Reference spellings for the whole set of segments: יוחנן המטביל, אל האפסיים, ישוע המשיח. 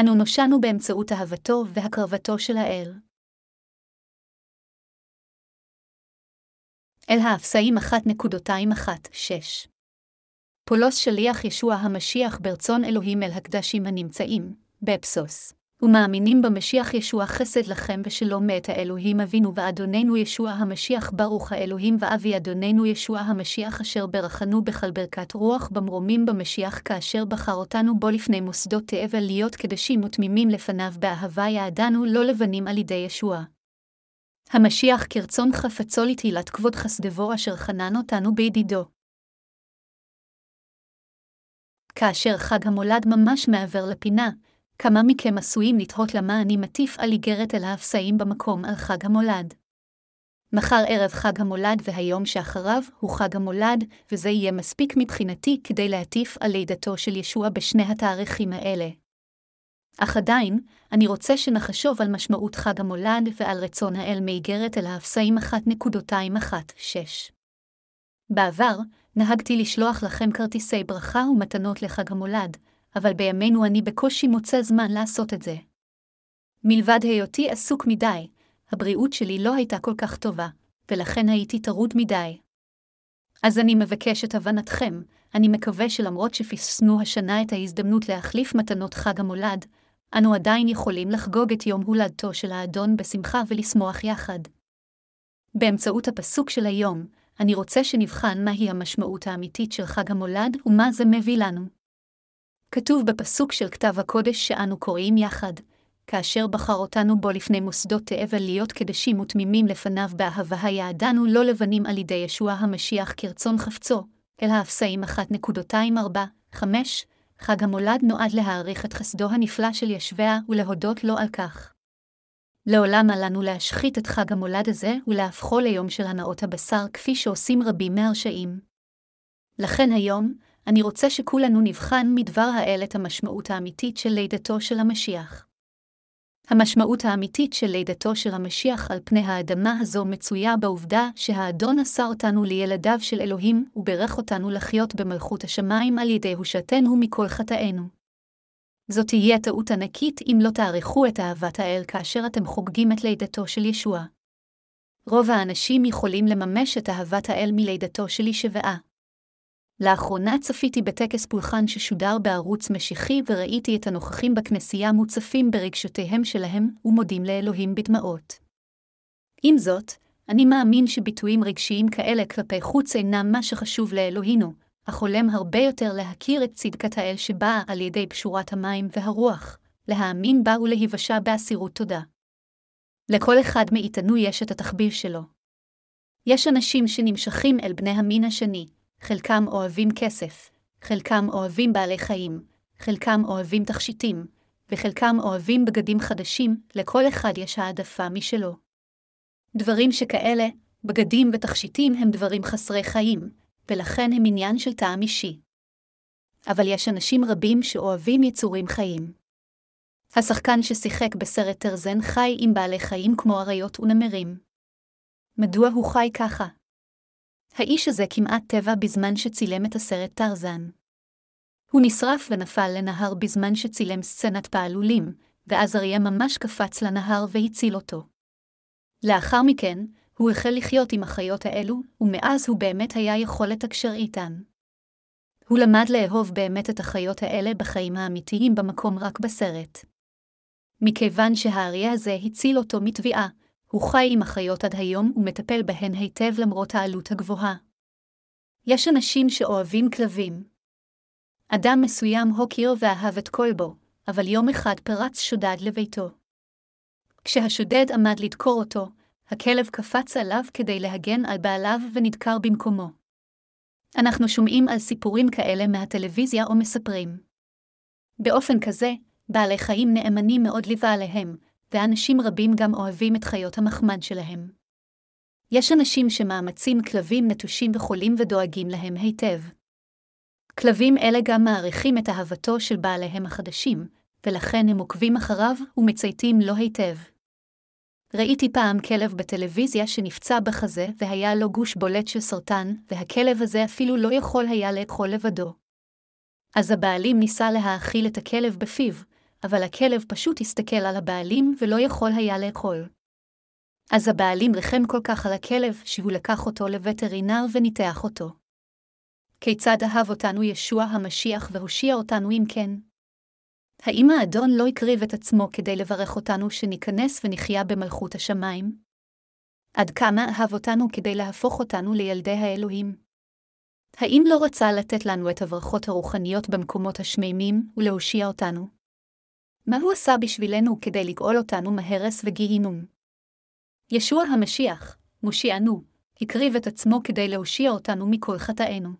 אנו נושענו באמצעות אהבתו והקרבתו של האל. אל האפסיים 1:2-1-6. פולוס שליח ישוע המשיח ברצון אלוהים אל הקדשים הנמצאים באפסוס ומאמינים במשיח ישוע, חסד לכם ושלום מאת האלוהים אבינו ואדוננו ישוע המשיח, ברוך האלוהים ואבי אדוננו ישוע המשיח, אשר ברחנו בכל ברכת רוח במרומים במשיח, כאשר בחר אותנו בו לפני מוסדות תבל להיות קדשים ותמימים לפניו באהבה, יעדנו לא לבנים על ידי ישוע המשיח כרצון חפצו לתהילת כבוד חסדבו, אשר חנן אותנו בידידו. כאשר חג המולד ממש מעבר לפינה, כמה מכם עשויים לתהות למה אני מטיף על איגרת אל האפסיים במקום על חג המולד. מחר ערב חג המולד והיום שאחריו הוא חג המולד, וזה יהיה מספיק מבחינתי כדי להטיף על לידתו של ישוע בשני התאריכים האלה. אך עדיין, אני רוצה שנחשוב על משמעות חג המולד ועל רצון האל מאיגרת אל האפסיים 1:2-1-6. בעבר, נהגתי לשלוח לכם כרטיסי ברכה ומתנות לחג המולד, אבל בימינו אני בקושי מוצא זמן לעשות את זה. מלבד היותי עסוק מדי, הבריאות שלי לא הייתה כל כך טובה, ולכן הייתי טרוד מדי. אז אני מבקש את הבנתכם, אני מקווה שלמרות שפספסנו השנה את ההזדמנות להחליף מתנות חג המולד, אנו עדיין יכולים לחגוג את יום הולדתו של האדון בשמחה ולשמוח יחד. באמצעות הפסוק של היום, אני רוצה שנבחן מהי המשמעות האמיתית של חג המולד ומה זה מביא לנו. כתוב בפסוק של כתב הקודש שאנו קוראים יחד, כאשר בחר אותנו בו לפני מוסדות תבל להיות קדשים ותמימים לפניו באהבה, היעדנו לא לבנים על ידי ישוע המשיח כרצון חפצו, אל האפסיים 1:2-4-5, חג המולד נועד להעריך את חסדו הנפלא של ישוע ולהודות לו על כך. לעולם עלינו להשחית את חג המולד הזה ולהפכו ליום של הנאות הבשר כפי שעושים רבים מהרשעים. לכן היום, אני רוצה שכולנו נבחן מדבר האל את המשמעות האמיתית של לידתו של המשיח. המשמעות האמיתית של לידתו של המשיח על פני האדמה הזו מצויה בעובדה שהאדון עשה אותנו לילדיו של אלוהים וברך אותנו לחיות במלכות השמיים על ידי הושעתנו מכל חטאינו. זאת תהיה טעות ענקית אם לא תעריכו את אהבת האל כאשר אתם חוגגים את לידתו של ישוע. רוב האנשים יכולים לממש את אהבת האל מלידתו של ישוע. לאחרונה צפיתי בטקס פולחן ששודר בערוץ משיחי וראיתי את הנוכחים בכנסייה מוצפים ברגשותיהם שלהם ומודים לאלוהים בדמעות. עם זאת, אני מאמין שביטויים רגשיים כאלה כלפי חוץ אינם מה שחשוב לאלוהינו, אך עולם הרבה יותר להכיר את צדקת האל שבאה על ידי פשורת המים והרוח, להאמין בה ולהיוושע באסירות תודה. לכל אחד מאיתנו יש את התחביב שלו. יש אנשים שנמשכים אל בני המין השני, חלקם אוהבים כסף, חלקם אוהבים בעלי חיים, חלקם אוהבים תכשיטים, וחלקם אוהבים בגדים חדשים, לכל אחד יש העדפה משלו. דברים שכאלה, בגדים ותכשיטים הם דברים חסרי חיים, ולכן הם עניין של טעם אישי. אבל יש אנשים רבים שאוהבים יצורים חיים. השחקן ששיחק בסרט טרזן חי עם בעלי חיים כמו אריות ונמרים. מדוע הוא חי ככה? האיש הזה כמעט טבע בזמן שצילם את הסרט טרזן. הוא נשרף ונפל לנהר בזמן שצילם סצנת פעלולים, ואז אריה ממש קפץ לנהר והציל אותו. לאחר מכן, הוא החל לחיות עם החיות האלו, ומאז הוא באמת היה יכול לתקשר איתן. הוא למד לאהוב באמת את החיות האלה בחיים האמיתיים במקום רק בסרט. מכיוון שהאריה הזה הציל אותו מתביעה, הוא חי עם החיות עד היום ומטפל בהן היטב למרות העלות הגבוהה. יש אנשים שאוהבים כלבים. אדם מסוים הוקיר ואהב את כלבו, אבל יום אחד פרץ שודד לביתו. כשהשודד עמד לדקור אותו, הכלב קפץ עליו כדי להגן על בעליו ונדקר במקומו. אנחנו שומעים על סיפורים כאלה מהטלוויזיה או מספרים. באופן כזה, בעלי חיים נאמנים מאוד לבעליהם, ואנשים רבים גם אוהבים את חיות המחמד שלהם. יש אנשים שמאמצים כלבים נטושים וחולים ודואגים להם היטב. כלבים אלה גם מעריכים את אהבתו של בעליהם החדשים, ולכן הם עוקבים אחריו ומצייתים לו היטב. ראיתי פעם כלב בטלוויזיה שנפצע בחזה והיה לו גוש בולט של סרטן, והכלב הזה אפילו לא יכול היה לאכול לבדו. אז הבעלים ניסה להאכיל את הכלב בפיו, אבל הכלב פשוט הסתכל על הבעלים ולא יכול היה לאכול. אז הבעלים רחם כל כך על הכלב שהוא לקח אותו לווטרינר וניתח אותו. כיצד אהב אותנו ישוע המשיח והושיע אותנו אם כן? האם האדון לא יקריב את עצמו כדי לברך אותנו שניכנס ונחיה במלכות השמיים? עד כמה אהב אותנו כדי להפוך אותנו לילדי האלוהים? האם לא רצה לתת לנו את הברכות הרוחניות במקומות השמימים ולהושיע אותנו? מה הוא עשה בשבילנו כדי לגאול אותנו מהרס וגיהינום? ישוע המשיח, מושיענו, הקריב את עצמו כדי להושיע אותנו מכל חטאינו.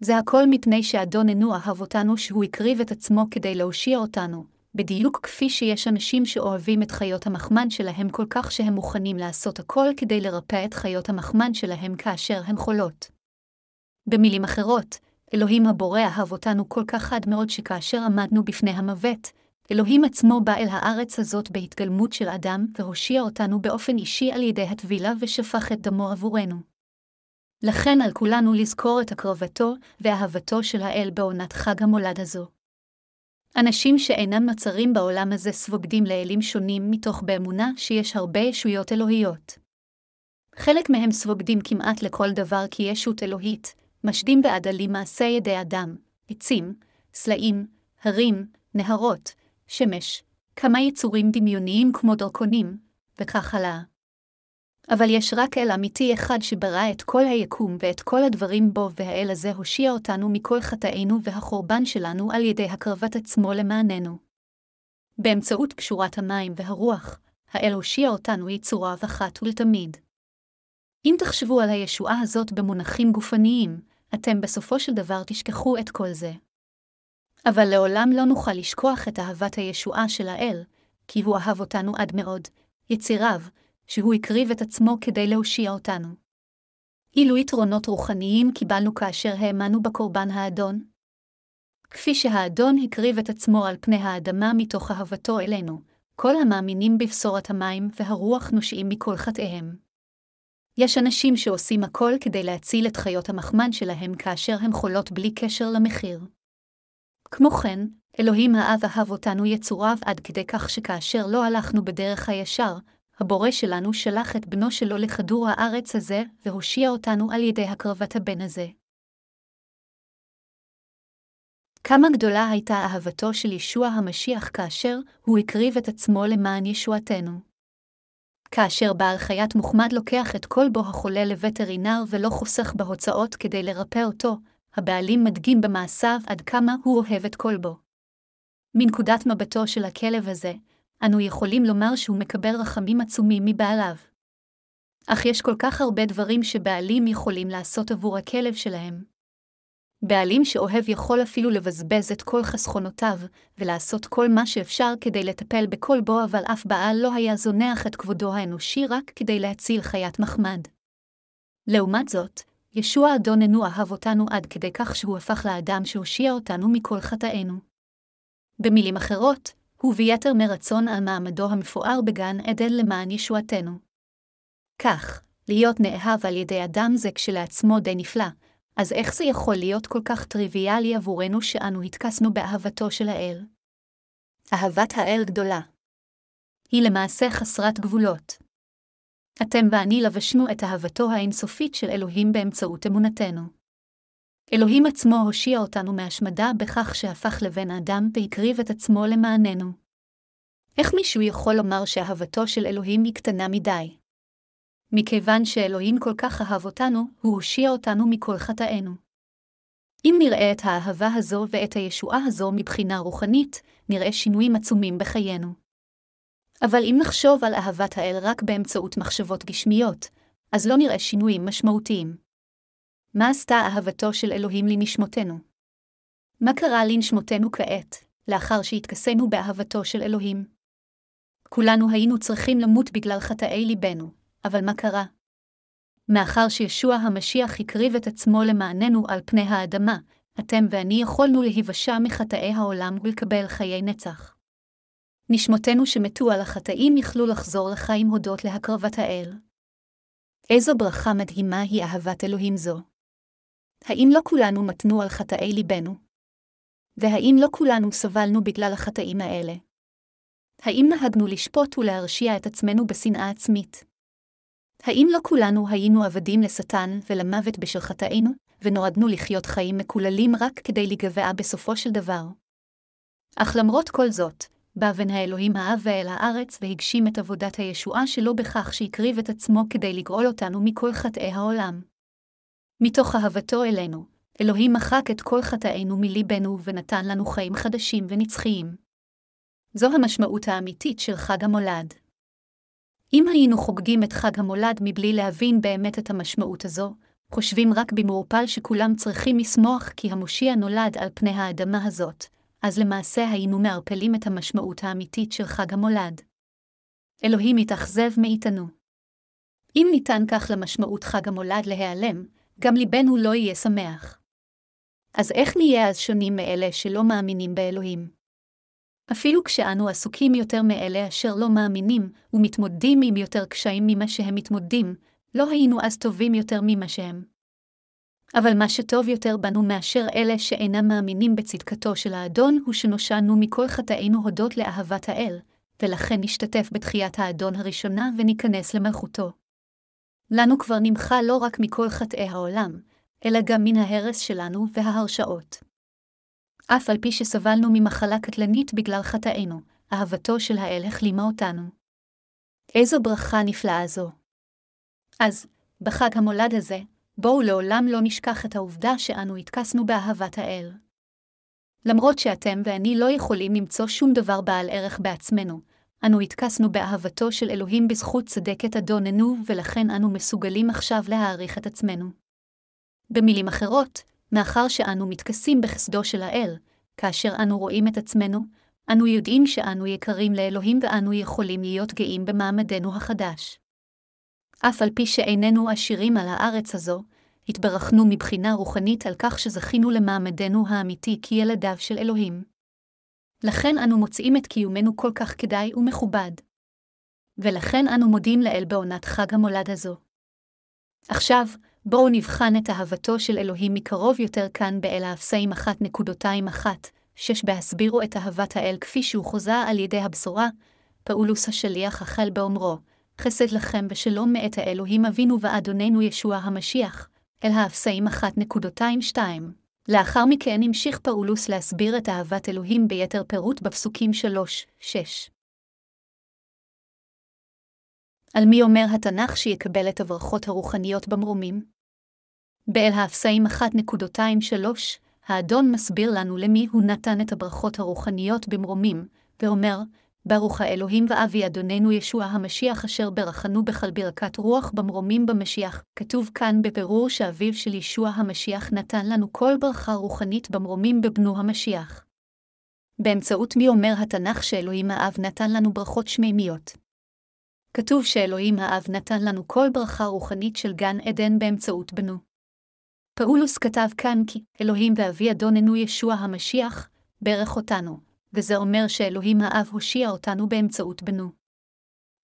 זה הכל מפני שאדוננו אהב אותנו שהוא הקריב את עצמו כדי להושיע אותנו, בדיוק כפי שיש אנשים שאוהבים את חיות המחמן שלהם כל כך שהם מוכנים לעשות הכל כדי לרפא את חיות המחמן שלהם כאשר הם חולות. במילים אחרות, אלוהים הבורא אהב אותנו כל כך עד מאוד שכאשר עמדנו בפני המוות, אלוהים עצמו בא אל הארץ הזאת בהתגלמות של אדם והושיע אותנו באופן אישי על ידי הטבילה ושפך את דמו עבורנו. לכן על כולנו לזכור את הקרבתו ואהבתו של האל בעונת חג המולד הזו. אנשים שאינם מצרים בעולם הזה סבוגדים לאלים שונים מתוך באמונה שיש הרבה ישויות אלוהיות. חלק מהם סבוגדים כמעט לכל דבר כי ישות אלוהית, משדים בעדלים מעשה ידי אדם, עצים, סלעים, הרים, נהרות, שמש, כמה יצורים דמיוניים כמו דרקונים, וכך הלאה. אבל יש רק אל אמיתי אחד שברא את כל היקום ואת כל הדברים בו, והאל הזה הושיע אותנו מכל חטאינו והחורבן שלנו על ידי הקרבת עצמו למעננו. באמצעות קשורת המים והרוח, האל הושיע אותנו יצורה אחת ולתמיד. אם תחשבו על הישועה הזאת במונחים גופניים, אתם בסופו של דבר תשכחו את כל זה. אבל לעולם לא נוכל לשכוח את אהבת הישועה של האל, כי הוא אהב אותנו עד מאוד, יציריו, שהוא הקריב את עצמו כדי להושיע אותנו. אילו יתרונות רוחניים קיבלנו כאשר האמנו בקורבן האדון? כפי שהאדון הקריב את עצמו על פני האדמה מתוך אהבתו אלינו, כל המאמינים בבשורת המים והרוח נושאים מכל חטאיהם. יש אנשים שעושים הכל כדי להציל את חיות המחמן שלהם כאשר הם חולות בלי קשר למחיר. כמו כן, אלוהים האב אהב אותנו יצוריו עד כדי כך שכאשר לא הלכנו בדרך הישר, הבורא שלנו שלח את בנו שלו לכדור הארץ הזה והושיע אותנו על ידי הקרבת הבן הזה. כמה גדולה הייתה אהבתו של ישוע המשיח כאשר הוא הקריב את עצמו למען ישועתנו. כאשר בעל חיית מוחמד לוקח את כל בו החולה לווטרינר ולא חוסך בהוצאות כדי לרפא אותו, הבעלים מדגים במעשיו עד כמה הוא אוהב את כל בו. מנקודת מבטו של הכלב הזה, אנו יכולים לומר שהוא מקבל רחמים עצומים מבעליו. אך יש כל כך הרבה דברים שבעלים יכולים לעשות עבור הכלב שלהם. בעלים שאוהב יכול אפילו לבזבז את כל חסכונותיו, ולעשות כל מה שאפשר כדי לטפל בכל בו, אבל אף בעל לא היה זונח את כבודו האנושי רק כדי להציל חיית מחמד. לעומת זאת, ישוע אדוננו אהב אותנו עד כדי כך שהוא הפך לאדם שהושיע אותנו מכל חטאינו. במילים אחרות, הוא ויתר מרצון על מעמדו המפואר בגן עדן למען ישועתנו. כך, להיות נאהב על ידי אדם זה כשלעצמו די נפלא, אז איך זה יכול להיות כל כך טריוויאלי עבורנו שאנו התכסנו באהבתו של האל? אהבת האל גדולה. היא למעשה חסרת גבולות. אתם ואני לבשנו את אהבתו האינסופית של אלוהים באמצעות אמונתנו. אלוהים עצמו הושיע אותנו מהשמדה בכך שהפך לבן אדם והקריב את עצמו למעננו. איך מישהו יכול לומר שאהבתו של אלוהים היא קטנה מדי? מכיוון שאלוהים כל כך אהב אותנו, הוא הושיע אותנו מכל חטאינו. אם נראה את האהבה הזו ואת הישועה הזו מבחינה רוחנית, נראה שינויים עצומים בחיינו. אבל אם נחשוב על אהבת האל רק באמצעות מחשבות גשמיות, אז לא נראה שינויים משמעותיים. מה עשתה אהבתו של אלוהים לנשמותנו? מה קרה לנשמותנו כעת, לאחר שהתכסנו באהבתו של אלוהים? כולנו היינו צריכים למות בגלל חטאי ליבנו, אבל מה קרה? מאחר שישוע המשיח הקריב את עצמו למעננו על פני האדמה, אתם ואני יכולנו להיוושע מחטאי העולם ולקבל חיי נצח. נשמותינו שמתו על החטאים יכלו לחזור לחיים הודות להקרבת האל. איזו ברכה מדהימה היא אהבת אלוהים זו. האם לא כולנו מתנו על חטאי ליבנו? והאם לא כולנו סבלנו בגלל החטאים האלה? האם נהגנו לשפוט ולהרשיע את עצמנו בשנאה עצמית? האם לא כולנו היינו עבדים לשטן ולמוות בשל חטאינו, ונועדנו לחיות חיים מקוללים רק כדי להיגבע בסופו של דבר? אך למרות כל זאת, בא בן האלוהים האב ואל הארץ והגשים את עבודת הישועה שלו בכך שהקריב את עצמו כדי לגאול אותנו מכל חטאי העולם. מתוך אהבתו אלינו, אלוהים מחק את כל חטאינו מליבנו ונתן לנו חיים חדשים ונצחיים. זו המשמעות האמיתית של חג המולד. אם היינו חוגגים את חג המולד מבלי להבין באמת את המשמעות הזו, חושבים רק במעורפל שכולם צריכים לשמוח כי המושיע נולד על פני האדמה הזאת, אז למעשה היינו מערפלים את המשמעות האמיתית של חג המולד. אלוהים התאכזב מאיתנו. אם ניתן כך למשמעות חג המולד להיעלם, גם ליבנו לא יהיה שמח. אז איך נהיה אז שונים מאלה שלא מאמינים באלוהים? אפילו כשאנו עסוקים יותר מאלה אשר לא מאמינים ומתמודדים עם יותר קשיים ממה שהם מתמודדים, לא היינו אז טובים יותר ממה שהם. אבל מה שטוב יותר בנו מאשר אלה שאינם מאמינים בצדקתו של האדון הוא שנושענו מכל חטאינו הודות לאהבת האל, ולכן נשתתף בתחיית האדון הראשונה וניכנס למלכותו. לנו כבר נמחה לא רק מכל חטאי העולם, אלא גם מן ההרס שלנו וההרשאות. אף על פי שסבלנו ממחלה קטלנית בגלל חטאינו, אהבתו של האל החלימה אותנו. איזו ברכה נפלאה זו. אז, בחג המולד הזה, בואו לעולם לא נשכח את העובדה שאנו התכסנו באהבת האל. למרות שאתם ואני לא יכולים למצוא שום דבר בעל ערך בעצמנו, אנו התכסנו באהבתו של אלוהים בזכות צדקת אדוננו, ולכן אנו מסוגלים עכשיו להעריך את עצמנו. במילים אחרות, מאחר שאנו מתכסים בחסדו של האל, כאשר אנו רואים את עצמנו, אנו יודעים שאנו יקרים לאלוהים ואנו יכולים להיות גאים במעמדנו החדש. אף על פי שאיננו עשירים על הארץ הזו, התברכנו מבחינה רוחנית על כך שזכינו למעמדנו האמיתי כילדיו של אלוהים. לכן אנו מוצאים את קיומנו כל כך כדאי ומכובד. ולכן אנו מודים לאל בעונת חג המולד הזו. עכשיו, בואו נבחן את אהבתו של אלוהים מקרוב יותר כאן באל האפסיים 1:21-6 בהסבירו את אהבת האל כפי שהוא חוזה על ידי הבשורה, פאולוס השליח החל באומרו, חסד לכם ושלום מאת האלוהים אבינו ואדוננו ישוע המשיח, אל האפסיים 1:2. לאחר מכן המשיך פאולוס להסביר את אהבת אלוהים ביתר פירוט בפסוקים 3-6. על מי אומר התנ"ך שיקבל את הברכות הרוחניות במרומים? באל האפסיים 1:3, האדון מסביר לנו למי הוא נתן את הברכות הרוחניות במרומים, ואומר, ברוך האלוהים ואבי אדוננו ישוע המשיח אשר ברכנו בכל ברכת רוח במרומים במשיח. כתוב כאן בבירור שאביו של ישוע המשיח נתן לנו כל ברכה רוחנית במרומים בבנו המשיח. באמצעות מי אומר התנ"ך שאלוהים האב נתן לנו ברכות שמימיות? כתוב שאלוהים האב נתן לנו כל ברכה רוחנית של גן עדן באמצעות בנו. פאולוס כתב כאן כי אלוהים ואבי אדוננו ישוע המשיח ברך אותנו. וזה אומר שאלוהים האב הושיע אותנו באמצעות בנו.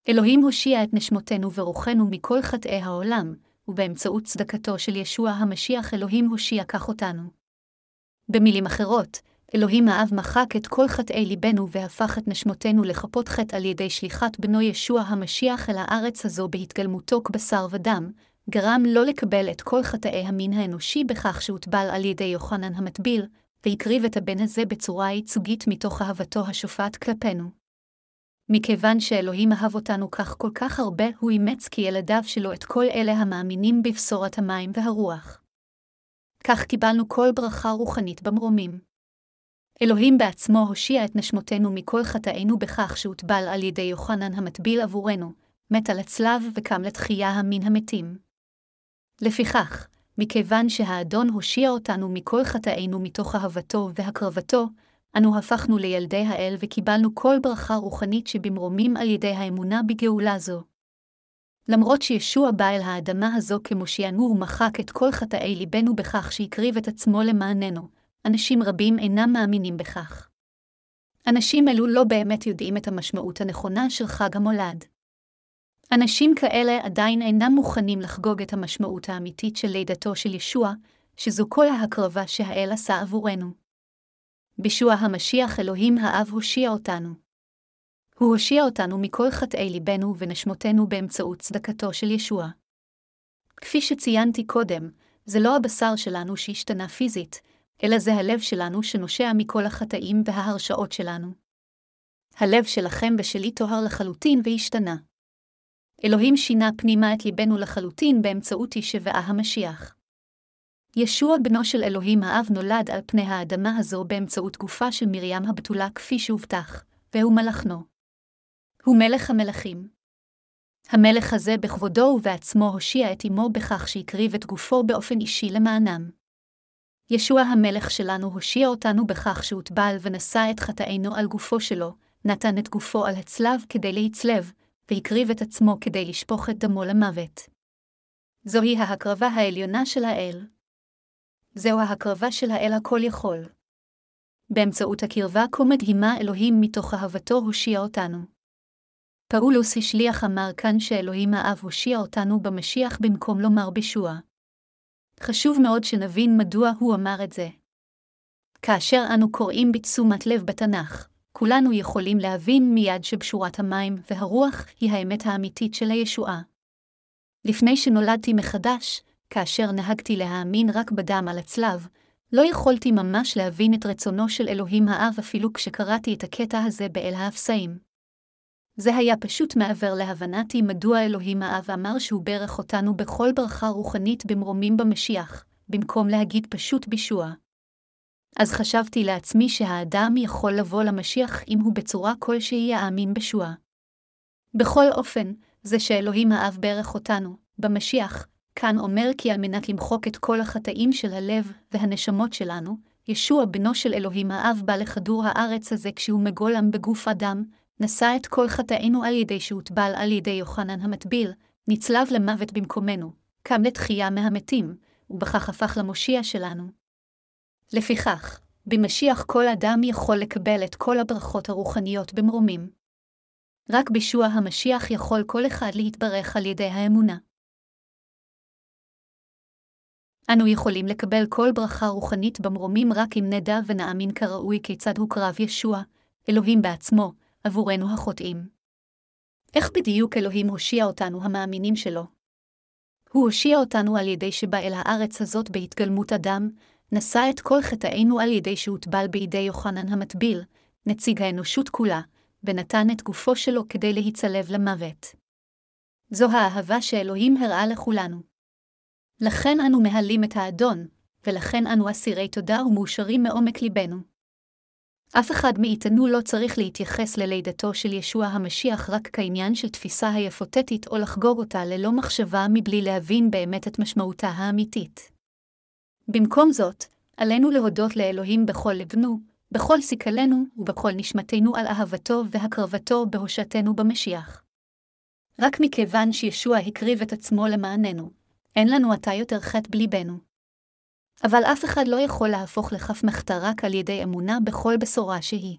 אלוהים הושיע את נשמותנו ורוחנו מכל חטאי העולם, ובאמצעות צדקתו של ישוע המשיח אלוהים הושיע כך אותנו. במילים אחרות, אלוהים האב מחק את כל חטאי ליבנו והפך את נשמותנו לחפות חטא על ידי שליחת בנו ישוע המשיח אל הארץ הזו בהתגלמותו כבשר ודם, גרם לא לקבל את כל חטאי המין האנושי בכך שהוטבל על ידי יוחנן המטביל, והקריב את הבן הזה בצורה ייצוגית מתוך אהבתו השופעת כלפינו. מכיוון שאלוהים אהב אותנו כך כל כך הרבה, הוא אימץ כילדיו שלו את כל אלה המאמינים בבשורת המים והרוח. כך קיבלנו כל ברכה רוחנית במרומים. אלוהים בעצמו הושיע את נשמותנו מכל חטאינו בכך שהוטבל על ידי יוחנן המטביל עבורנו, מת על הצלב וקם לתחייה מן המתים. לפיכך, מכיוון שהאדון הושיע אותנו מכל חטאינו מתוך אהבתו והקרבתו, אנו הפכנו לילדי האל וקיבלנו כל ברכה רוחנית שבמרומים על ידי האמונה בגאולה זו. למרות שישוע בא אל האדמה הזו כמושיענו ומחק את כל חטאי ליבנו בכך שהקריב את עצמו למעננו, אנשים רבים אינם מאמינים בכך. אנשים אלו לא באמת יודעים את המשמעות הנכונה של חג המולד. אנשים כאלה עדיין אינם מוכנים לחגוג את המשמעות האמיתית של לידתו של ישוע, שזו כל ההקרבה שהאל עשה עבורנו. בישוע המשיח אלוהים האב הושיע אותנו. הוא הושיע אותנו מכל חטאי ליבנו ונשמותנו באמצעות צדקתו של ישוע. כפי שציינתי קודם, זה לא הבשר שלנו שהשתנה פיזית, אלא זה הלב שלנו שנושע מכל החטאים וההרשאות שלנו. הלב שלכם ושלי טוהר לחלוטין והשתנה. אלוהים שינה פנימה את ליבנו לחלוטין באמצעות ישוע המשיח. ישוע בנו של אלוהים האב נולד על פני האדמה הזו באמצעות גופה של מרים הבתולה כפי שהובטח, והוא מלכנו. הוא מלך המלכים. המלך הזה בכבודו ובעצמו הושיע את אמו בכך שהקריב את גופו באופן אישי למענם. ישוע המלך שלנו הושיע אותנו בכך שהוטבל ונשא את חטאינו על גופו שלו, נתן את גופו על הצלב כדי להצלב, והקריב את עצמו כדי לשפוך את דמו למוות. זוהי ההקרבה העליונה של האל. זהו ההקרבה של האל הכל יכול. באמצעות הקרבה כה מדהימה אלוהים מתוך אהבתו הושיע אותנו. פאולוס השליח אמר כאן שאלוהים האב הושיע אותנו במשיח במקום לומר בישוע. חשוב מאוד שנבין מדוע הוא אמר את זה. כאשר אנו קוראים בתשומת לב בתנ"ך, כולנו יכולים להבין מיד שבשורת המים והרוח היא האמת האמיתית של הישועה. לפני שנולדתי מחדש, כאשר נהגתי להאמין רק בדם על הצלב, לא יכולתי ממש להבין את רצונו של אלוהים האב אפילו כשקראתי את הקטע הזה באל האפסיים. זה היה פשוט מעבר להבנתי מדוע אלוהים האב אמר שהוא ברך אותנו בכל ברכה רוחנית במרומים במשיח, במקום להגיד פשוט בישוע. אז חשבתי לעצמי שהאדם יכול לבוא למשיח אם הוא בצורה כלשהי יאמין בישוע. בכל אופן, זה שאלוהים האב ברך אותנו, במשיח, כאן אומר כי על מנת למחוק את כל החטאים של הלב והנשמות שלנו, ישוע בנו של אלוהים האב בא לכדור הארץ הזה כשהוא מגולם בגוף אדם, נשא את כל חטאינו על ידי שהוטבל על ידי יוחנן המטביל, נצלב למוות במקומנו, קם לתחייה מהמתים, ובכך הפך למושיע שלנו. לפיכך, במשיח כל אדם יכול לקבל את כל הברכות הרוחניות במרומים. רק בישוע המשיח יכול כל אחד להתברך על ידי האמונה. אנו יכולים לקבל כל ברכה רוחנית במרומים רק אם נדע ונאמין כראוי כיצד הוקרב ישוע, אלוהים בעצמו, עבורנו החוטאים. איך בדיוק אלוהים הושיע אותנו המאמינים שלו? הוא הושיע אותנו על ידי שבא אל הארץ הזאת בהתגלמות אדם, נשא את כל חטאינו על ידי שהוטבל בידי יוחנן המטביל, נציג האנושות כולה, ונתן את גופו שלו כדי להיצלב למוות. זו האהבה שאלוהים הראה לכולנו. לכן אנו מהלים את האדון, ולכן אנו אסירי תודה ומאושרים מעומק ליבנו. אף אחד מאיתנו לא צריך להתייחס ללידתו של ישוע המשיח רק כעניין של תפיסה היפותטית או לחגוג אותה ללא מחשבה מבלי להבין באמת את משמעותה האמיתית. במקום זאת, עלינו להודות לאלוהים בכל לבנו, בכל סיכלנו ובכל נשמתנו על אהבתו והקרבתו בהושעתנו במשיח. רק מכיוון שישוע הקריב את עצמו למעננו, אין לנו עתה יותר חטא בליבנו. אבל אף אחד לא יכול להפוך לכף מחתרה רק על ידי אמונה בכל בשורה שהיא.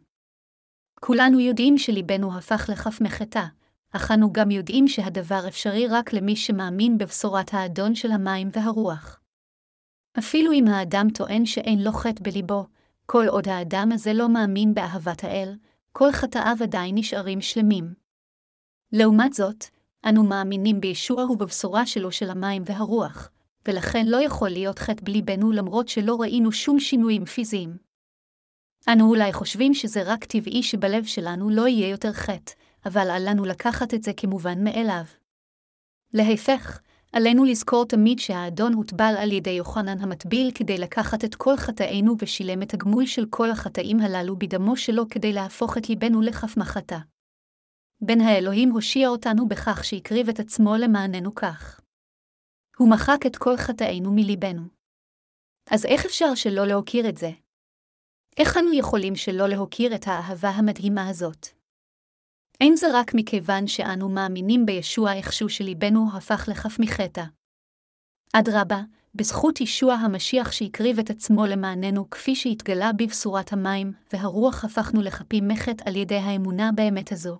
כולנו יודעים שליבנו הפך לכף מחתה, אך אנו גם יודעים שהדבר אפשרי רק למי שמאמין בבשורת האדון של המים והרוח. אפילו אם האדם טוען שאין לו חטא בליבו, כל עוד האדם הזה לא מאמין באהבת האל, כל חטאיו עדיין נשארים שלמים. לעומת זאת, אנו מאמינים בישוע ובבשורה שלו של המים והרוח, ולכן לא יכול להיות חטא בליבנו למרות שלא ראינו שום שינויים פיזיים. אנו אולי חושבים שזה רק טבעי שבלב שלנו לא יהיה יותר חטא, אבל עלינו לקחת את זה כמובן מאליו. להפך, עלינו לזכור תמיד שהאדון הוטבל על ידי יוחנן המטביל כדי לקחת את כל חטאינו ושילם את הגמול של כל החטאים הללו בדמו שלו כדי להפוך את ליבנו לכף מחתה. בן האלוהים הושיע אותנו בכך שהקריב את עצמו למעננו כך. הוא מחק את כל חטאינו מליבנו. אז איך אפשר שלא להוקיר את זה? איך אנו יכולים שלא להוקיר את האהבה המדהימה הזאת? אין זה רק מכיוון שאנו מאמינים בישוע איכשהו שליבנו הפך לכף מחטא. אדרבה, בזכות ישוע המשיח שהקריב את עצמו למעננו כפי שהתגלה בבשורת המים, והרוח הפכנו לחפים מחטא על ידי האמונה באמת הזו.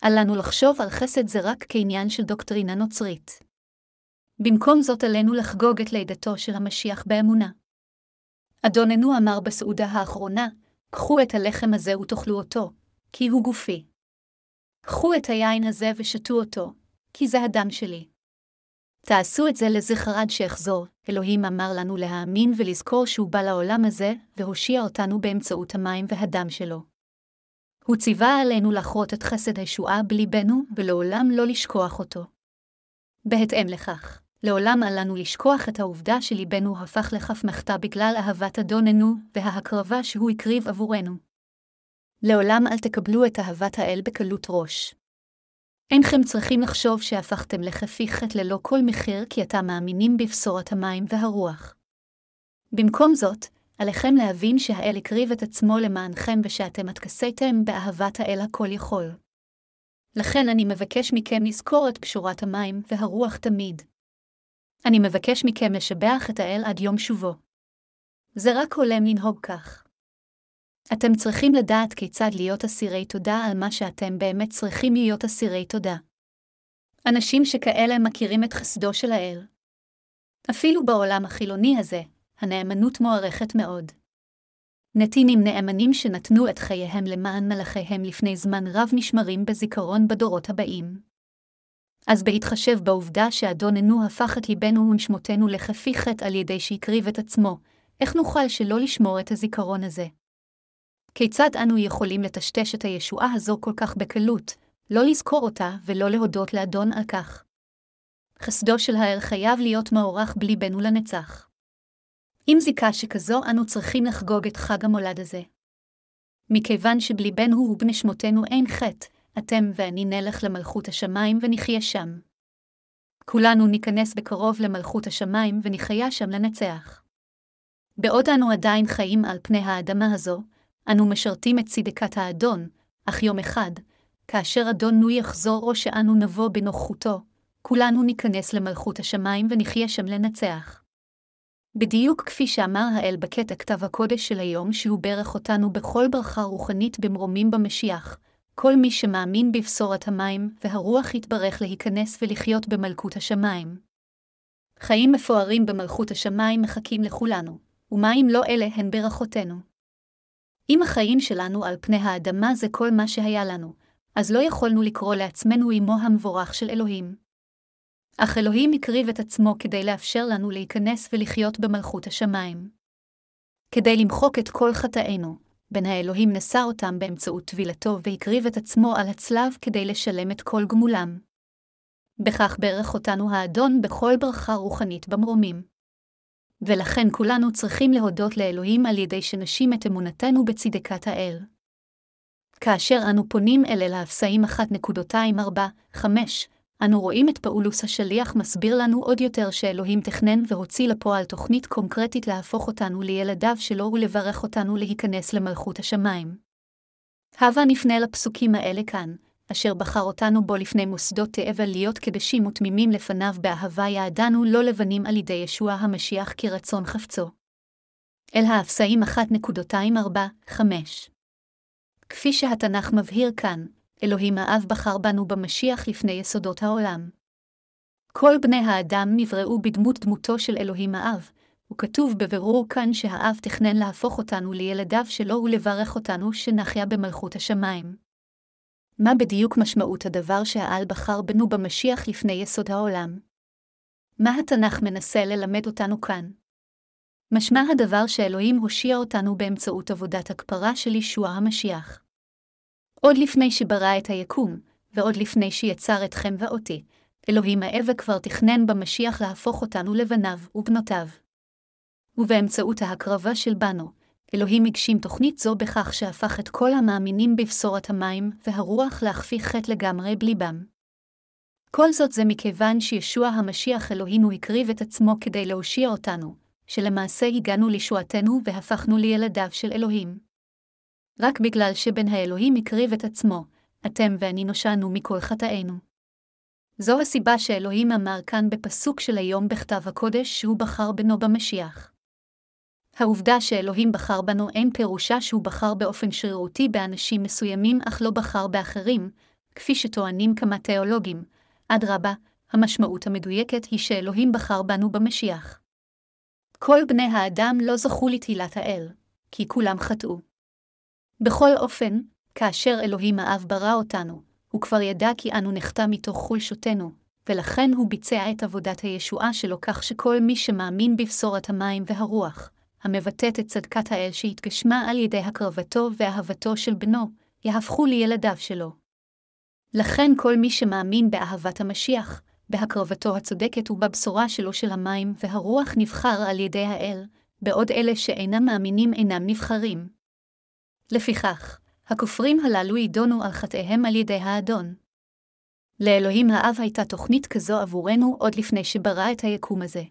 עלינו לחשוב על חסד זה רק כעניין של דוקטרינה נוצרית. במקום זאת עלינו לחגוג את לידתו של המשיח באמונה. אדוננו אמר בסעודה האחרונה, קחו את הלחם הזה ותאכלו אותו, כי הוא גופי. קחו את היין הזה ושתו אותו, כי זה הדם שלי. תעשו את זה לזכר עד שאחזור. אלוהים אמר לנו להאמין ולזכור שהוא בא לעולם הזה, והושיע אותנו באמצעות המים והדם שלו. הוא ציווה עלינו לחרות את חסד הישועה בליבנו, ולעולם לא לשכוח אותו. בהתאם לכך, לעולם עלינו לשכוח את העובדה שליבנו הפך לכף מחתה בגלל אהבת אדוננו, וההקרבה שהוא הקריב עבורנו. לעולם אל תקבלו את אהבת האל בקלות ראש. אינכם צריכים לחשוב שהפכתם לחפי חטא ללא כל מחיר כי אתם מאמינים בבשורת המים והרוח. במקום זאת, עליכם להבין שהאל הקריב את עצמו למענכם ושאתם התכסיתם באהבת האל הכל יכול. לכן אני מבקש מכם לזכור את בשורת המים והרוח תמיד. אני מבקש מכם לשבח את האל עד יום שובו. זה רק הולם לנהוג כך. אתם צריכים לדעת כיצד להיות אסירי תודה על מה שאתם באמת צריכים להיות אסירי תודה. אנשים שכאלה מכירים את חסדו של האל. אפילו בעולם החילוני הזה, הנאמנות מוערכת מאוד. נתינים נאמנים שנתנו את חייהם למען מלאכיהם לפני זמן רב נשמרים בזיכרון בדורות הבאים. אז בהתחשב בעובדה שאדוננו הפך את ליבנו ונשמותנו לחפי חטא על ידי שהקריב את עצמו, איך נוכל שלא לשמור את הזיכרון הזה? כיצד אנו יכולים לטשטש את הישועה הזו כל כך בקלות, לא לזכור אותה ולא להודות לאדון על כך? חסדו של האל חייב להיות מעורך בליבנו לנצח. עם זיקה שכזו אנו צריכים לחגוג את חג המולד הזה. מכיוון שבליבנו ובנשמותנו אין חטא, אתם ואני נלך למלכות השמיים ונחיה שם. כולנו ניכנס בקרוב למלכות השמיים ונחיה שם לנצח. בעוד אנו עדיין חיים על פני האדמה הזו, אנו משרתים את צדקת האדון, אך יום אחד, כאשר אדוננו יחזור או שאנו נבוא בנוכחותו, כולנו ניכנס למלכות השמיים ונחיה שם לנצח. בדיוק כפי שאמר האל בקטע כתב הקודש של היום שהוא ברך אותנו בכל ברכה רוחנית במרומים במשיח, כל מי שמאמין בבשורת המים והרוח יתברך להיכנס ולחיות במלכות השמיים. חיים מפוארים במלכות השמיים מחכים לכולנו, ומה אם לא אלה הן ברכותינו? אם החיים שלנו על פני האדמה זה כל מה שהיה לנו, אז לא יכולנו לקרוא לעצמנו עמו המבורך של אלוהים. אך אלוהים הקריב את עצמו כדי לאפשר לנו להיכנס ולחיות במלכות השמיים. כדי למחוק את כל חטאינו, בן האלוהים נשא אותם באמצעות טבילתו והקריב את עצמו על הצלב כדי לשלם את כל גמולם. בכך ברך אותנו האדון בכל ברכה רוחנית במרומים. ולכן כולנו צריכים להודות לאלוהים על ידי שנשים את אמונתנו בצדקת האל. כאשר אנו פונים אל האפסיים 1:4-5, אנו רואים את פאולוס השליח מסביר לנו עוד יותר שאלוהים תכנן והוציא לפועל תוכנית קונקרטית להפוך אותנו לילדיו שלו ולברך אותנו להיכנס למלכות השמיים. הבה נפנה לפסוקים האלה כאן, אשר בחר אותנו בו לפני מוסדות תאבל להיות קדשים ותמימים לפניו באהבה יעדנו לא לבנים על ידי ישוע המשיח כרצון חפצו. אל האפסיים 1:4-5. כפי שהתנ"ך מבהיר כאן, אלוהים האב בחר בנו במשיח לפני יסודות העולם. כל בני האדם נבראו בדמות דמותו של אלוהים האב, וכתוב בבירור כאן שהאב תכנן להפוך אותנו לילדיו שלו ולברך אותנו שנחיה במלכות השמיים. מה בדיוק משמעות הדבר שהאל בחר בנו במשיח לפני יסוד העולם? מה התנ"ך מנסה ללמד אותנו כאן? משמע הדבר שאלוהים הושיע אותנו באמצעות עבודת הכפרה של ישוע המשיח. עוד לפני שברא את היקום, ועוד לפני שיצר אתכם ואותי, אלוהים האב כבר תכנן במשיח להפוך אותנו לבניו ובנותיו. ובאמצעות ההקרבה של בנו, אלוהים הגשים תוכנית זו בכך שהפך את כל המאמינים בבשורת המים והרוח להחפיא חטא לגמרי בליבם. כל זאת זה מכיוון שישוע המשיח אלוהינו הקריב את עצמו כדי להושיע אותנו, שלמעשה הגענו לישועתנו והפכנו לילדיו של אלוהים. רק בגלל שבן האלוהים הקריב את עצמו, אתם ואני נושענו מכל חטאינו. זו הסיבה שאלוהים אמר כאן בפסוק של היום בכתב הקודש שהוא בחר בנו במשיח. העובדה שאלוהים בחר בנו אין פירושה שהוא בחר באופן שרירותי באנשים מסוימים אך לא בחר באחרים, כפי שטוענים כמה תיאולוגים. אדרבה, המשמעות המדויקת היא שאלוהים בחר בנו במשיח. כל בני האדם לא זכו לתהילת האל, כי כולם חטאו. בכל אופן, כאשר אלוהים האב ברא אותנו, הוא כבר ידע כי אנו נחטא מתוך חולשותנו, ולכן הוא ביצע את עבודת הישועה שלו כך שכל מי שמאמין בבשורת המים והרוח, המבטאת את צדקת האל שהתגשמה על ידי הקרבתו ואהבתו של בנו, יהפכו לילדיו שלו. לכן כל מי שמאמין באהבת המשיח, בהקרבתו הצודקת ובבשורה שלו של המים והרוח נבחר על ידי האל, בעוד אלה שאינם מאמינים אינם נבחרים. לפיכך, הכופרים הללו יידונו על חטאיהם על ידי האדון. לאלוהים האב הייתה תוכנית כזו עבורנו עוד לפני שברא את היקום הזה.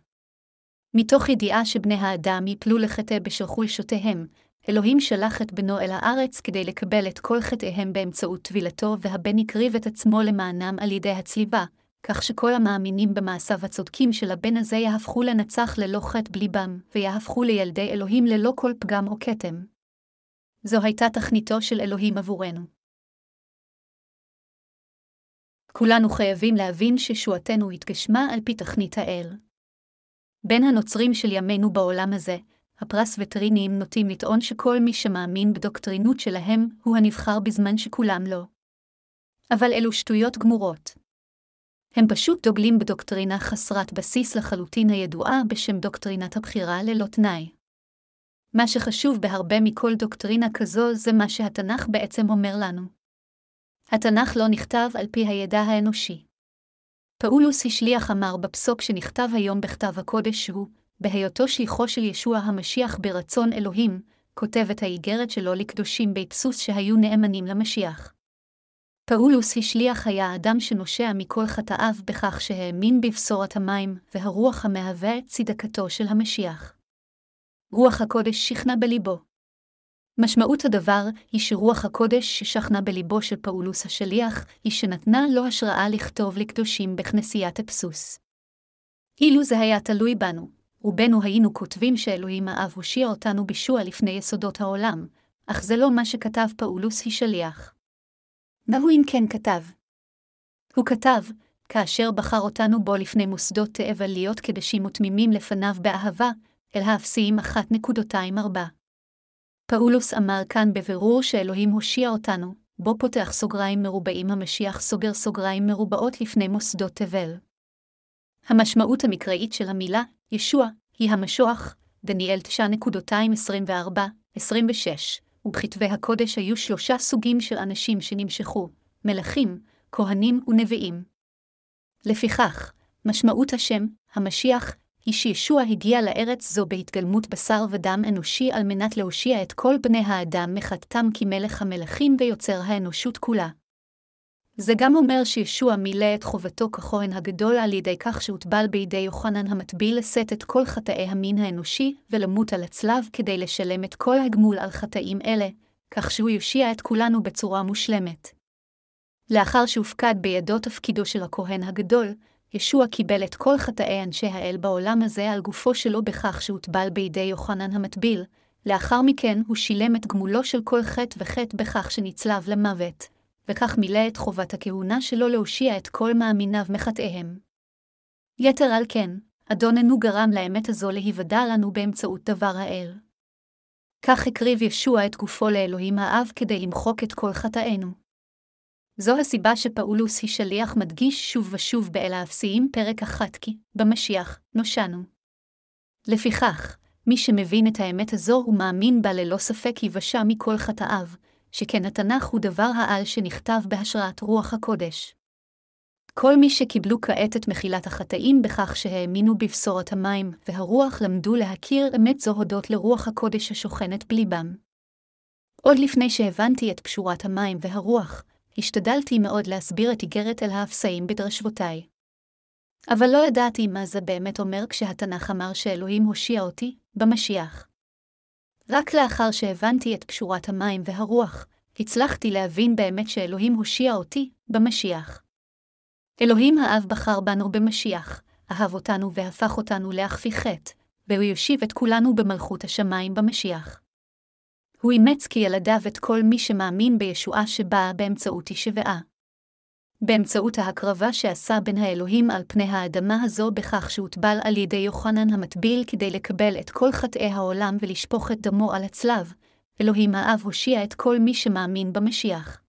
מתוך ידיעה שבני האדם יפלו לחטא בשל חולשותיהם, אלוהים שלח את בנו אל הארץ כדי לקבל את כל חטאיהם באמצעות טבילתו, והבן הקריב את עצמו למענם על ידי הצליבה, כך שכל המאמינים במעשיו הצודקים של הבן הזה יהפכו לנצח ללא חטא בליבם, ויהפכו לילדי אלוהים ללא כל פגם או כתם. זו הייתה תכניתו של אלוהים עבורנו. כולנו חייבים להבין ששועתנו התגשמה על פי תכנית האל. בין הנוצרים של ימינו בעולם הזה, הפרס וטריניים נוטים לטעון שכל מי שמאמין בדוקטרינות שלהם הוא הנבחר בזמן שכולם לא. אבל אלו שטויות גמורות. הם פשוט דוגלים בדוקטרינה חסרת בסיס לחלוטין הידועה בשם דוקטרינת הבחירה ללא תנאי. מה שחשוב בהרבה מכל דוקטרינה כזו זה מה שהתנ"ך בעצם אומר לנו. התנ"ך לא נכתב על פי הידע האנושי. פאולוס השליח אמר בפסוק שנכתב היום בכתב הקודש שהוא, בהיותו שליחו של ישוע המשיח ברצון אלוהים, כותב את האיגרת שלו לקדושים באפסוס שהיו נאמנים למשיח. פאולוס השליח היה אדם שנושע מכל חטאיו בכך שהאמין בבשורת המים והרוח המהווה את צדקתו של המשיח. רוח הקודש שכנה בליבו. משמעות הדבר היא שרוח הקודש ששכנה בליבו של פאולוס השליח היא שנתנה לו השראה לכתוב לקדושים בכנסיית אפסוס. אילו זה היה תלוי בנו, רובנו היינו כותבים שאלוהים האב הושיע אותנו בישוע לפני יסודות העולם, אך זה לא מה שכתב פאולוס השליח. מה הוא אם כן כתב? הוא כתב, כאשר בחר אותנו בו לפני מוסדות תאבל להיות קדשים ותמימים לפניו באהבה, אל האפסיים 1:24. פאולוס אמר כאן בבירור שאלוהים הושיע אותנו, בו פותח סוגריים מרובעים המשיח סוגר סוגריים מרובעות לפני מוסדות תבל. המשמעות המקראית של המילה, ישוע, היא המשוח, דניאל 9:24-26. ובכתבי הקודש היו 3 סוגים של אנשים שנמשכו, מלכים, כהנים ונביאים. לפיכך, משמעות השם, המשיח, היא שישוע הגיע לארץ זו בהתגלמות בשר ודם אנושי על מנת להושיע את כל בני האדם מחטאתם כמלך המלכים ויוצר האנושות כולה. זה גם אומר שישוע מילא את חובתו ככהן הגדול על ידי כך שהוטבל בידי יוחנן המטביל לשאת את כל חטאי המין האנושי ולמות על הצלב כדי לשלם את כל הגמול על חטאים אלה, כך שהוא יושיע את כולנו בצורה מושלמת. לאחר שהופקד בידו תפקידו של הכהן הגדול, ישוע קיבל את כל חטאי אנשי האל בעולם הזה על גופו שלו בכך שהוטבל בידי יוחנן המטביל, לאחר מכן הוא שילם את גמולו של כל חטא וחטא בכך שנצלב למוות. וכך מילא את חובת הכהונה שלו להושיע את כל מאמיניו מחטאיהם. יתר על כן, אדוננו גרם לאמת הזו להיוודע לנו באמצעות דבר האל. כך הקריב ישוע את גופו לאלוהים האב כדי למחוק את כל חטאינו. זו הסיבה שפאולוס השליח מדגיש שוב ושוב באל האפסיים פרק 1 כי, במשיח, נושענו. לפיכך, מי שמבין את האמת הזו ומאמין בה ללא ספק יבשע מכל חטאיו, שכן התנ"ך הוא דבר העל שנכתב בהשראת רוח הקודש. כל מי שקיבלו כעת את מחילת החטאים בכך שהאמינו בבשורת המים והרוח למדו להכיר אמת זו הודות לרוח הקודש השוכנת בליבם. עוד לפני שהבנתי את פשורת המים והרוח, השתדלתי מאוד להסביר את איגרת אל האפסיים בדרשבותיי. אבל לא ידעתי מה זה באמת אומר כשהתנ"ך אמר שאלוהים הושיע אותי במשיח. רק לאחר שהבנתי את פשורת המים והרוח, הצלחתי להבין באמת שאלוהים הושיע אותי במשיח. אלוהים האב בחר בנו במשיח, אהב אותנו והפך אותנו לאחפי חטא, והוא יושיב את כולנו במלכות השמיים במשיח. הוא אימץ כילדיו את כל מי שמאמין בישועה שבאה באמצעות הישבעה. באמצעות ההקרבה שעשה בן האלוהים על פני האדמה הזו בכך שהוטבל על ידי יוחנן המטביל כדי לקבל את כל חטאי העולם ולשפוך את דמו על הצלב, אלוהים האב הושיע את כל מי שמאמין במשיח.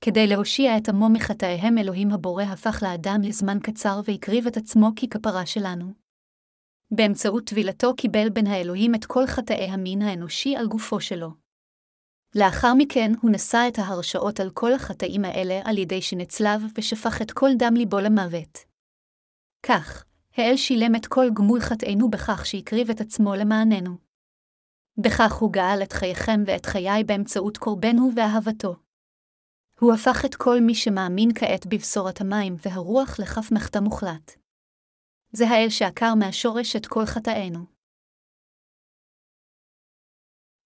כדי להושיע את עמו מחטאיהם, אלוהים הבורא הפך לאדם לזמן קצר והקריב את עצמו ככפרה שלנו. באמצעות טבילתו קיבל בן האלוהים את כל חטאי המין האנושי על גופו שלו. לאחר מכן הוא נשא את ההרשאות על כל החטאים האלה על ידי שנצלב ושפך את כל דם ליבו למוות. כך, האל שילם את כל גמול חטאינו בכך שהקריב את עצמו למעננו. בכך הוא גאל את חייכם ואת חיי באמצעות קורבנו ואהבתו. הוא הפך את כל מי שמאמין כעת בבשורת המים והרוח לכף מחטא מוחלט. זה האל שעקר מהשורש את כל חטאינו.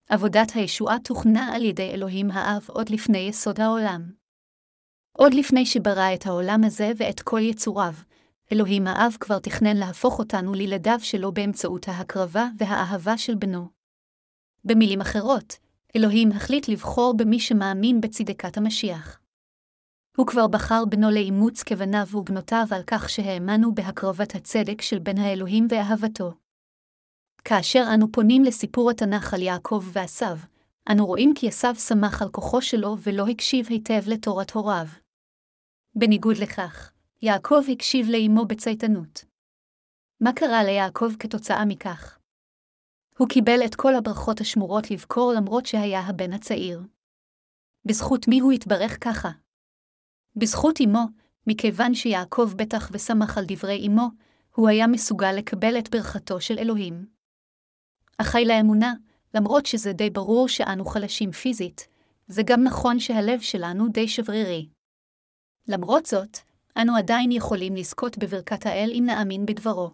עבודת הישועה תוכנה על ידי אלוהים האב עוד לפני יסוד העולם. עוד לפני שברא את העולם הזה ואת כל יצוריו, אלוהים האב כבר תכנן להפוך אותנו לילדיו שלו באמצעות ההקרבה והאהבה של בנו. במילים אחרות, אלוהים החליט לבחור במי שמאמין בצדקת המשיח. הוא כבר בחר בנו לאימוץ כבניו ובנותיו על כך שהאמנו בהקרבת הצדק של בן האלוהים ואהבתו. כאשר אנו פונים לסיפור התנ"ך על יעקב ועשיו, אנו רואים כי עשיו שמח על כוחו שלו ולא הקשיב היטב לתורת הוריו. בניגוד לכך, יעקב הקשיב לאמו בצייתנות. מה קרה ליעקב כתוצאה מכך? הוא קיבל את כל הברכות השמורות לבכור למרות שהיה הבן הצעיר. בזכות מי הוא התברך ככה? בזכות אמו, מכיוון שיעקב בטח ושמח על דברי אמו, הוא היה מסוגל לקבל את ברכתו של אלוהים. אחי לאמונה, למרות שזה די ברור שאנו חלשים פיזית, זה גם נכון שהלב שלנו די שברירי. למרות זאת, אנו עדיין יכולים לזכות בברכת האל אם נאמין בדברו.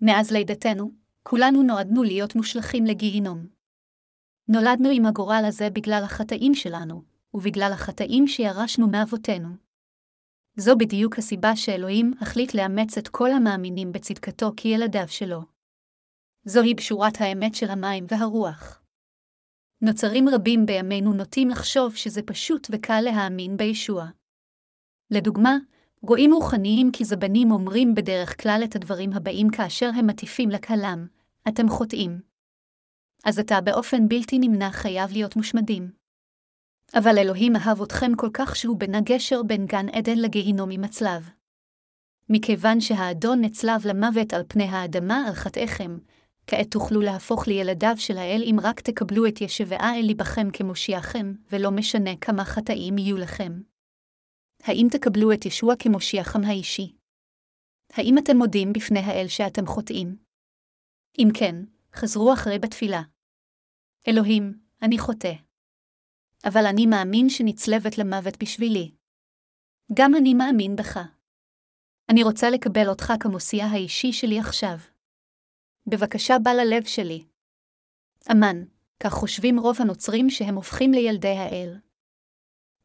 מאז לידתנו, כולנו נועדנו להיות מושלכים לגיהינום. נולדנו עם הגורל הזה בגלל החטאים שלנו, ובגלל החטאים שירשנו מאבותינו. זו בדיוק הסיבה שאלוהים החליט לאמץ את כל המאמינים בצדקתו כילדיו שלו. זוהי בשורת האמת של המים והרוח. נוצרים רבים בימינו נוטים לחשוב שזה פשוט וקל להאמין בישוע. לדוגמה, גויים רוחניים כזבנים אומרים בדרך כלל את הדברים הבאים כאשר הם מטיפים לקהלם, אתם חוטאים. אז אתה באופן בלתי נמנע חייב להיות מושמדים. אבל אלוהים אהב אתכם כל כך שהוא בנה גשר בין גן עדן לגיהינום עם הצלב. מכיוון שהאדון נצלב למוות על פני האדמה על חטאיכם, כעת תוכלו להפוך לילדיו של האל אם רק תקבלו את ישבעה אל ליבכם כמושיעכם, ולא משנה כמה חטאים יהיו לכם. האם תקבלו את ישוע כמושיעכם האישי? האם אתם מודים בפני האל שאתם חוטאים? אם כן, חזרו אחרי בתפילה. אלוהים, אני חוטא. אבל אני מאמין שנצלבת למוות בשבילי. גם אני מאמין בך. אני רוצה לקבל אותך כמושיע האישי שלי עכשיו. בבקשה בא ללב שלי. אמן, כך חושבים רוב הנוצרים שהם הופכים לילדי האל.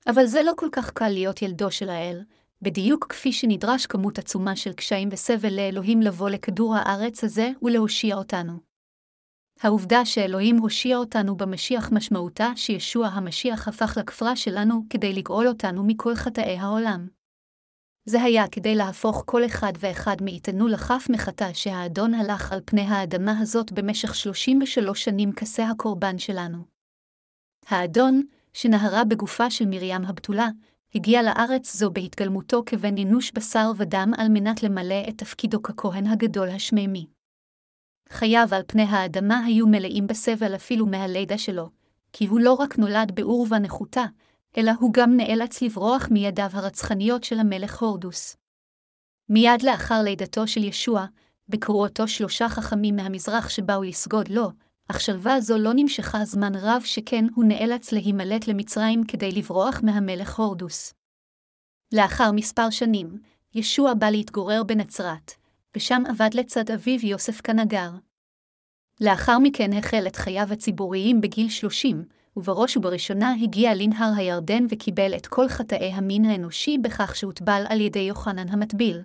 אבל זה לא כל כך קל להיות ילדו של האל, בדיוק כפי שנדרש כמות עצומה של קשיים וסבל לאלוהים לבוא לכדור הארץ הזה ולהושיע אותנו. העובדה שאלוהים הושיע אותנו במשיח משמעותה שישוע המשיח הפך לכפרה שלנו כדי לגאול אותנו מכל חטאי העולם. זה היה כדי להפוך כל אחד ואחד מאיתנו לחף מחטא שהאדון הלך על פני האדמה הזאת במשך 33 שנים כסה הקורבן שלנו. האדון, שנהרה בגופה של מרים הבתולה, הגיע לארץ זו בהתגלמותו כבן אנוש בשר ודם על מנת למלא את תפקידו ככהן הגדול השמימי. חייו על פני האדמה היו מלאים בסבל אפילו מהלידה שלו, כי הוא לא רק נולד בעורווה נחותה, אלא הוא גם נאלץ לברוח מידיו הרצחניות של המלך הורדוס. מיד לאחר לידתו של ישוע, ביקרו אותו 3 חכמים מהמזרח שבאו לסגוד לו, אך שלווה זו לא נמשכה זמן רב שכן הוא נאלץ להימלט למצרים כדי לברוח מהמלך הורדוס. לאחר מספר שנים, ישוע בא להתגורר בנצרת, ושם עבד לצד אביו יוסף כנגר. לאחר מכן החל את חייו הציבוריים בגיל 30, ובראש ובראשונה הגיע לנהר הירדן וקיבל את כל חטאי המין האנושי בכך שהוטבל על ידי יוחנן המטביל.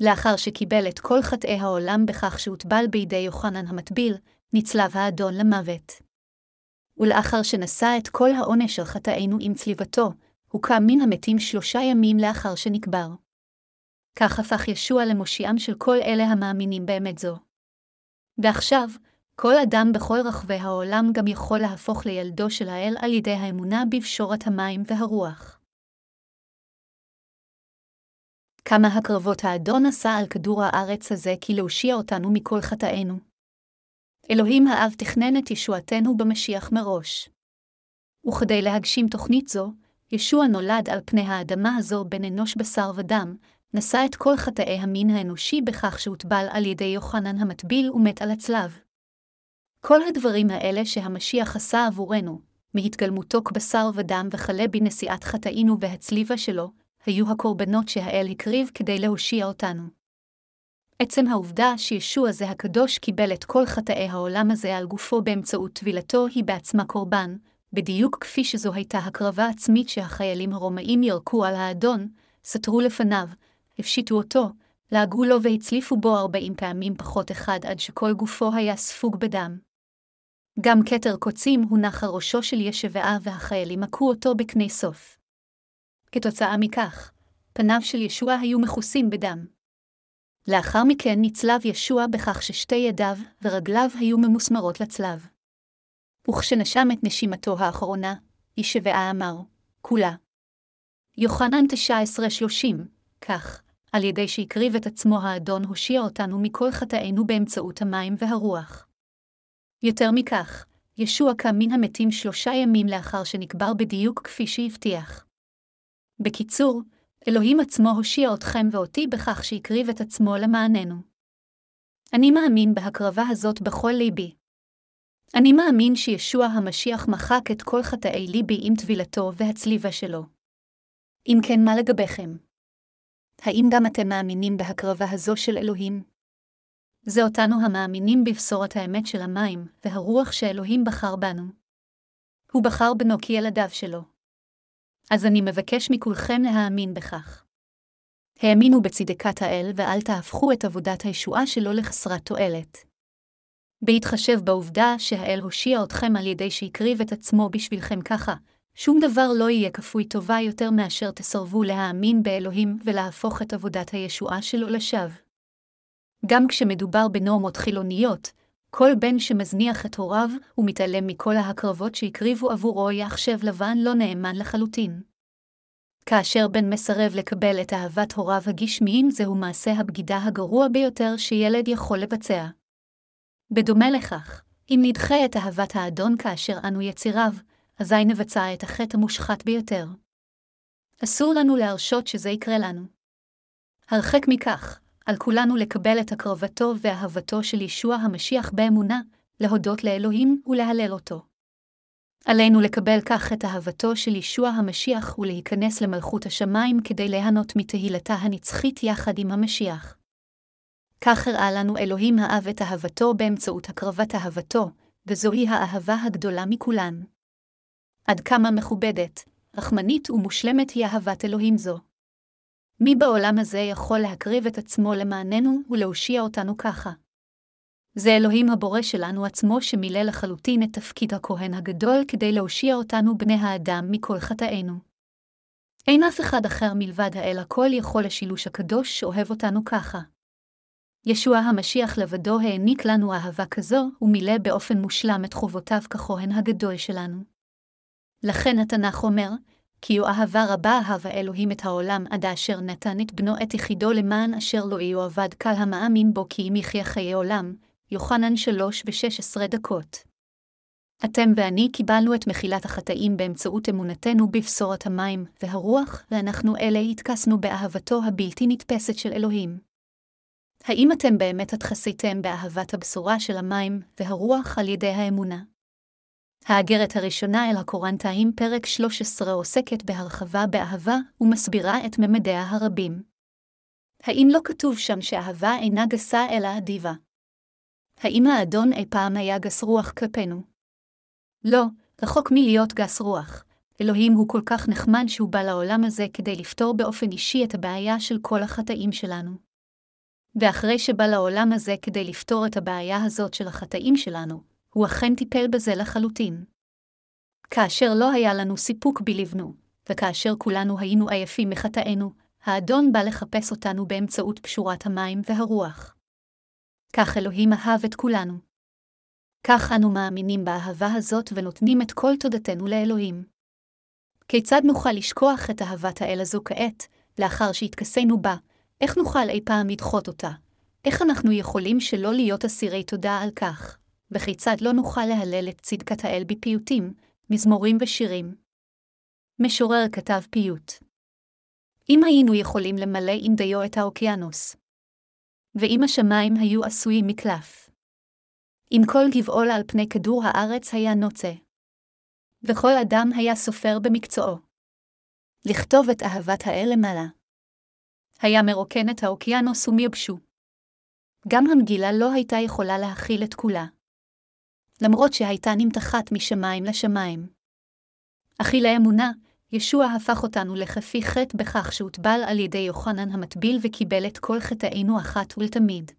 לאחר שקיבל את כל חטאי העולם בכך שהוטבל בידי יוחנן המטביל, נצלב האדון למוות. ולאחר שנשא את כל העונש של חטאינו עם צליבתו, הוא קם מן המתים 3 ימים לאחר שנקבר. כך הפך ישוע למושיעם של כל אלה המאמינים באמת זו. ועכשיו, כל אדם בכל רחבי העולם גם יכול להפוך לילדו של האל על ידי האמונה בבשורת המים והרוח. כמה הקרבות האדון עשה על כדור הארץ הזה כי להושיע אותנו מכל חטאינו. אלוהים האב תכנן את ישועתנו במשיח מראש. וכדי להגשים תוכנית זו, ישוע נולד על פני האדמה הזו בן אנוש בשר ודם, נשא את כל חטאי המין האנושי בכך שהוטבל על ידי יוחנן המטביל ומת על הצלב. כל הדברים האלה שהמשיח עשה עבורנו, מהתגלמותו כבשר ודם וחלה בנשיאת חטאינו והצליבה שלו, היו הקורבנות שהאל הקריב כדי להושיע אותנו. עצם העובדה שישוע זה הקדוש קיבל את כל חטאי העולם הזה על גופו באמצעות טבילתו היא בעצמה קורבן, בדיוק כפי שזו הייתה הקרבה עצמית שהחיילים הרומאים ירקו על האדון, סתרו לפניו, הפשיטו אותו, להגעו לו והצליפו בו 40 פעמים פחות אחד עד שכל גופו היה ספוג בדם. גם כתר קוצים הונח על ראשו של ישוע והחיילים הכו אותו בקני סוף. כתוצאה מכך, פניו של ישוע היו מכוסים בדם. לאחר מכן נצלב ישוע בכך ששתי ידיו ורגליו היו ממוסמרות לצלב. וכשנשם את נשימתו האחרונה, ישוע אמר, כולה. יוחנן 19:30, כך, על ידי שהקריב את עצמו האדון הושיע אותנו מכל חטאינו באמצעות המים והרוח. יותר מכך, ישוע קם מן המתים 3 ימים לאחר שנקבר בדיוק כפי שהבטיח. בקיצור, אלוהים עצמו הושיע אתכם ואותי בכך שהקריב את עצמו למעננו. אני מאמין בהקרבה הזאת בכל ליבי. אני מאמין שישוע המשיח מחק את כל חטאי ליבי עם טבילתו והצליבה שלו. אם כן, מה לגביכם? האם גם אתם מאמינים בהקרבה הזו של אלוהים? זה אותנו המאמינים בבשורת האמת של המים והרוח שאלוהים בחר בנו. הוא בחר בנו כי ילדיו שלו. אז אני מבקש מכולכם להאמין בכך. האמינו בצדקת האל ואל תהפכו את עבודת הישועה שלו לחסרת תועלת. בהתחשב בעובדה שהאל הושיע אתכם על ידי שהקריב את עצמו בשבילכם ככה, שום דבר לא יהיה כפוי טובה יותר מאשר תסרבו להאמין באלוהים ולהפוך את עבודת הישועה שלו לשווא. גם כשמדובר בנורמות חילוניות, כל בן שמזניח את הוריו ומתעלם מכל ההקרבות שהקריבו עבורו יחשב לבן לא נאמן לחלוטין. כאשר בן מסרב לקבל את אהבת הוריו הגשמיים זהו מעשה הבגידה הגרוע ביותר שילד יכול לבצע. בדומה לכך, אם נדחה את אהבת האדון כאשר אנו יציריו, אזי נבצע את החטא המושחת ביותר. אסור לנו להרשות שזה יקרה לנו. הרחק מכך, על כולנו לקבל את הקרבתו ואהבתו של ישוע המשיח באמונה, להודות לאלוהים ולהלל אותו. עלינו לקבל כך את אהבתו של ישוע המשיח ולהיכנס למלכות השמיים כדי ליהנות מתהילתה הנצחית יחד עם המשיח. כך הראה לנו אלוהים האב את אהבתו באמצעות הקרבת אהבתו, וזוהי האהבה הגדולה מכולן. עד כמה מכובדת, רחמנית ומושלמת היא אהבת אלוהים זו. מי בעולם הזה יכול להקריב את עצמו למעננו ולהושיע אותנו ככה? זה אלוהים הבורא שלנו עצמו שמילא לחלוטין את תפקיד הכהן הגדול כדי להושיע אותנו בני האדם מכל חטאינו. אין אף אחד אחר מלבד האל הכל יכול השילוש הקדוש שאוהב אותנו ככה. ישוע המשיח לבדו העניק לנו אהבה כזו ומילא באופן מושלם את חובותיו ככהן הגדול שלנו. לכן התנ"ך אומר, כי אהבה רבה אהב האלוהים את העולם עד אשר נתן את בנו את יחידו למען אשר לא יאבד כל המאמין בו כי אם יחיה חיי עולם, יוחנן 3:16. אתם ואני קיבלנו את מחילת החטאים באמצעות אמונתנו בבשורת המים והרוח, ואנחנו אלה התכסנו באהבתו הבלתי נתפסת של אלוהים. האם אתם באמת התחסיתם באהבת הבשורה של המים והרוח על ידי האמונה? האגרת הראשונה אל הקורנתאים פרק 13 עוסקת בהרחבה באהבה ומסבירה את ממדיה הרבים. האם לא כתוב שם שאהבה אינה גסה אלא אדיבה? האם האדון אי פעם היה גס רוח כלפינו? לא, רחוק מלהיות גס רוח. אלוהים הוא כל כך נחמד שהוא בא לעולם הזה כדי לפתור באופן אישי את הבעיה של כל החטאים שלנו. ואחרי שבא לעולם הזה כדי לפתור את הבעיה הזאת של החטאים שלנו, הוא אכן טיפל בזה לחלוטין. כאשר לא היה לנו סיפוק בלבנו, וכאשר כולנו היינו עייפים מחטאינו, האדון בא לחפש אותנו באמצעות פשורת המים והרוח. כך אלוהים אהב את כולנו. כך אנו מאמינים באהבה הזאת ונותנים את כל תודתנו לאלוהים. כיצד נוכל לשכוח את אהבת האל הזו כעת, לאחר שהתכסינו בה? איך נוכל אי פעם לדחות אותה? איך אנחנו יכולים שלא להיות אסירי תודה על כך? וכיצד לא נוכל להלל את צדקת האל בפיוטים, מזמורים ושירים? משורר כתב פיוט. אם היינו יכולים למלא עם דיו את האוקיינוס, ואם השמיים היו עשויים מקלף, אם כל גבעול על פני כדור הארץ היה נוצה, וכל אדם היה סופר במקצועו, לכתוב את אהבת האל למעלה, היה מרוקן את האוקיינוס ומייבשו. גם המגילה לא הייתה יכולה להכיל את כולה, למרות שהייתה נמתחת משמיים לשמיים. אך אל האמונה, ישוע הפך אותנו לחפי חטא בכך שהוטבל על ידי יוחנן המטביל וקיבל את כל חטאינו אחת ולתמיד.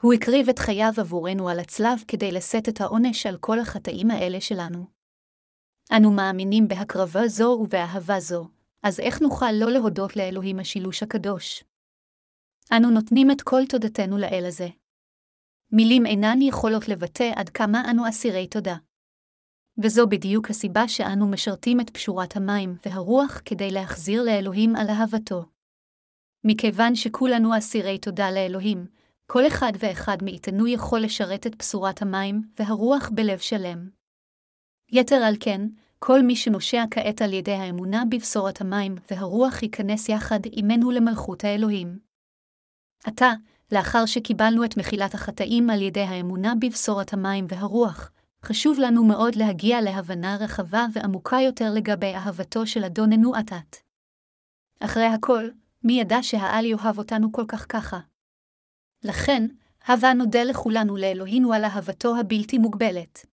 הוא הקריב את חייו עבורנו על הצלב כדי לשאת את העונש על כל החטאים האלה שלנו. אנו מאמינים בהקרבה זו ובאהבה זו, אז איך נוכל לא להודות לאלוהים השילוש הקדוש? אנו נותנים את כל תודתנו לאל הזה. מילים אינן יכולות לבטא עד כמה אנו אסירי תודה. וזו בדיוק הסיבה שאנו משרתים את פשורת המים והרוח כדי להחזיר לאלוהים על אהבתו. מכיוון שכולנו אסירי תודה לאלוהים, כל אחד ואחד מאיתנו יכול לשרת את בשורת המים והרוח בלב שלם. יתר על כן, כל מי שנושע כעת על ידי האמונה בבשורת המים והרוח ייכנס יחד עמנו למלכות האלוהים. עתה, לאחר שקיבלנו את מחילת החטאים על ידי האמונה בבשורת המים והרוח, חשוב לנו מאוד להגיע להבנה רחבה ועמוקה יותר לגבי אהבתו של אדוננו עתת. אחרי הכל, מי ידע שהעל יאהב אותנו כל כך ככה? לכן, הבה נודה לכולנו לאלוהינו על אהבתו הבלתי מוגבלת.